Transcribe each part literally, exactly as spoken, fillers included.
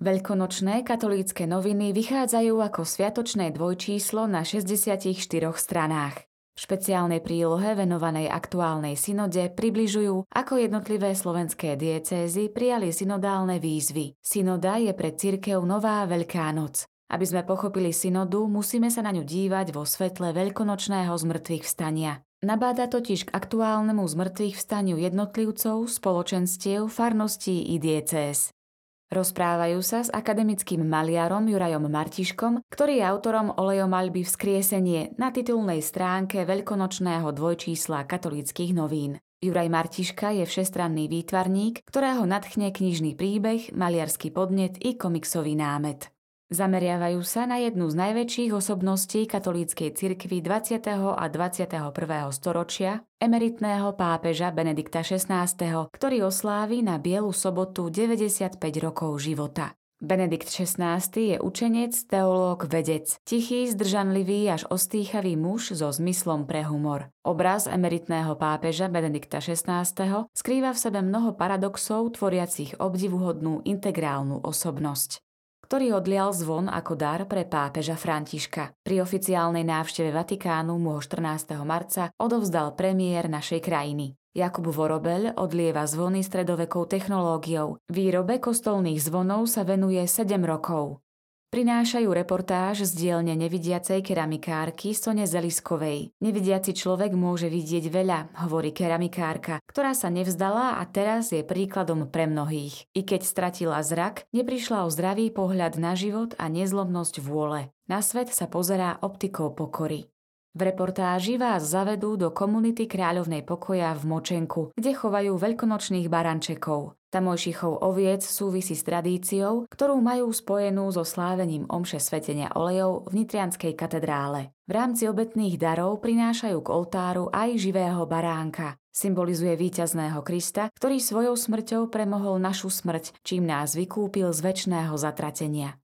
Veľkonočné katolícke noviny vychádzajú ako sviatočné dvojčíslo na šesťdesiatštyri stranách. V špeciálnej prílohe venovanej aktuálnej synode približujú, ako jednotlivé slovenské diecézy prijali synodálne výzvy. Synoda je pre cirkev nová Veľká noc. Aby sme pochopili synodu, musíme sa na ňu dívať vo svetle veľkonočného zmŕtvychvstania. Nabáda totiž k aktuálnemu zmŕtvychvstaniu jednotlivcov, spoločenstiev, farností i diecéz. Rozprávajú sa s akademickým maliarom Jurajom Martiškom, ktorý je autorom olejomaľby Vzkriesenie na titulnej stránke veľkonočného dvojčísla katolíckych novín. Juraj Martiška je všestranný výtvarník, ktorého nadchne knižný príbeh, maliarský podnet i komiksový námet. Zameriavajú sa na jednu z najväčších osobností katolíckej cirkvi dvadsiateho a dvadsiateho prvého storočia, emeritného pápeža Benedikta šestnásteho., ktorý oslávi na Bielu sobotu deväťdesiatpäť rokov života. Benedikt šestnásty. je učenec, teológ, vedec, tichý, zdržanlivý až ostýchavý muž so zmyslom pre humor. Obraz emeritného pápeža Benedikta šestnásteho. skrýva v sebe mnoho paradoxov tvoriacich obdivuhodnú integrálnu osobnosť, ktorý odlial zvon ako dar pre pápeža Františka. Pri oficiálnej návšteve Vatikánu mu ho štrnásteho marca odovzdal premiér našej krajiny. Jakub Vorobel odlieva zvony stredovekou technológiou. Výrobe kostolných zvonov sa venuje sedem rokov. Prinášajú reportáž z dielne nevidiacej keramikárky Soňe Zeliskovej. Nevidiaci človek môže vidieť veľa, hovorí keramikárka, ktorá sa nevzdala a teraz je príkladom pre mnohých. I keď stratila zrak, neprišla o zdravý pohľad na život a nezlomnosť vôle. Na svet sa pozerá optikou pokory. V reportáži vás zavedú do komunity Kráľovnej pokoja v Močenku, kde chovajú veľkonočných barančekov. Tamojší chov oviec súvisí s tradíciou, ktorú majú spojenú so slávením omše svätenia olejov v nitrianskej katedrále. V rámci obetných darov prinášajú k oltáru aj živého baránka. Symbolizuje víťazného Krista, ktorý svojou smrťou premohol našu smrť, čím nás vykúpil z večného zatratenia.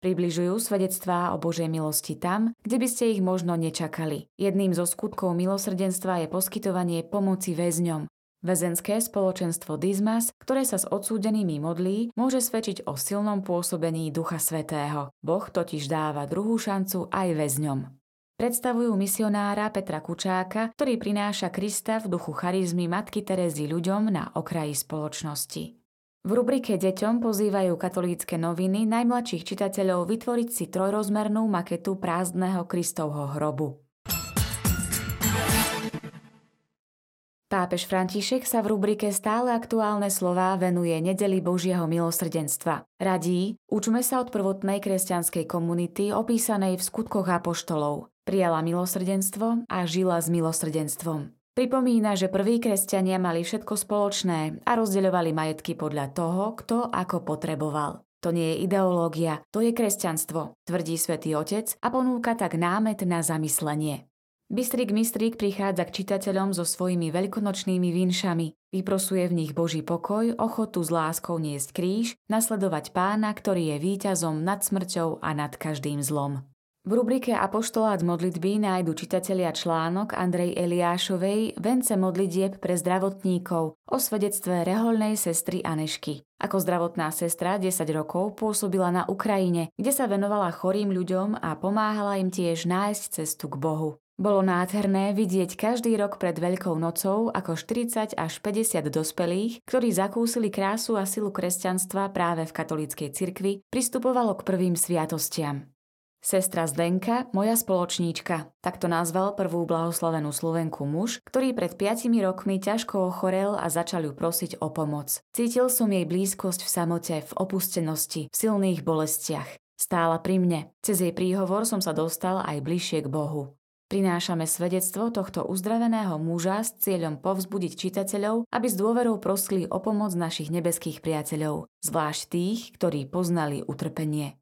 Približujú svedectvá o Božej milosti tam, kde by ste ich možno nečakali. Jedným zo skutkov milosrdenstva je poskytovanie pomoci väzňom. Väzenské spoločenstvo Dizmas, ktoré sa s odsúdenými modlí, môže svedčiť o silnom pôsobení Ducha Svätého. Boh totiž dáva druhú šancu aj väzňom. Predstavujú misionára Petra Kučáka, ktorý prináša Krista v duchu charizmy Matky Terezy ľuďom na okraji spoločnosti. V rubrike Deťom pozývajú katolícke noviny najmladších čitateľov vytvoriť si trojrozmernú maketu prázdneho Kristovho hrobu. Pápež František sa v rubrike Stále aktuálne slová venuje nedeli Božieho milosrdenstva. Radí, učme sa od prvotnej kresťanskej komunity opísanej v Skutkoch apoštolov. Prijala milosrdenstvo a žila s milosrdenstvom. Pripomína, že prví kresťania mali všetko spoločné a rozdeľovali majetky podľa toho, kto ako potreboval. To nie je ideológia, to je kresťanstvo, tvrdí Svätý Otec a ponúka tak námet na zamyslenie. Bystrik Mistrik prichádza k čitateľom so svojimi veľkonočnými vinšami. Vyprosuje v nich Boží pokoj, ochotu s láskou niesť kríž, nasledovať Pána, ktorý je víťazom nad smrťou a nad každým zlom. V rubrike Apoštolát modlitby nájdu čitatelia článok Andrej Eliášovej Vence modlitieb pre zdravotníkov o svedectve rehoľnej sestry Anežky. Ako zdravotná sestra desať rokov pôsobila na Ukrajine, kde sa venovala chorým ľuďom a pomáhala im tiež nájsť cestu k Bohu. Bolo nádherné vidieť každý rok pred Veľkou nocou ako štyridsať až päťdesiat dospelých, ktorí zakúsili krásu a silu kresťanstva práve v katolíckej cirkvi, pristupovalo k prvým sviatostiam. Sestra Zdenka, moja spoločníčka, takto nazval prvú blahoslavenú Slovenku muž, ktorý pred piatimi rokmi ťažko ochorel a začal ju prosiť o pomoc. Cítil som jej blízkosť v samote, v opustenosti, v silných bolestiach. Stála pri mne. Cez jej príhovor som sa dostal aj bližšie k Bohu. Prinášame svedectvo tohto uzdraveného muža s cieľom povzbudiť čitateľov, aby s dôverou prosili o pomoc našich nebeských priateľov, zvlášť tých, ktorí poznali utrpenie.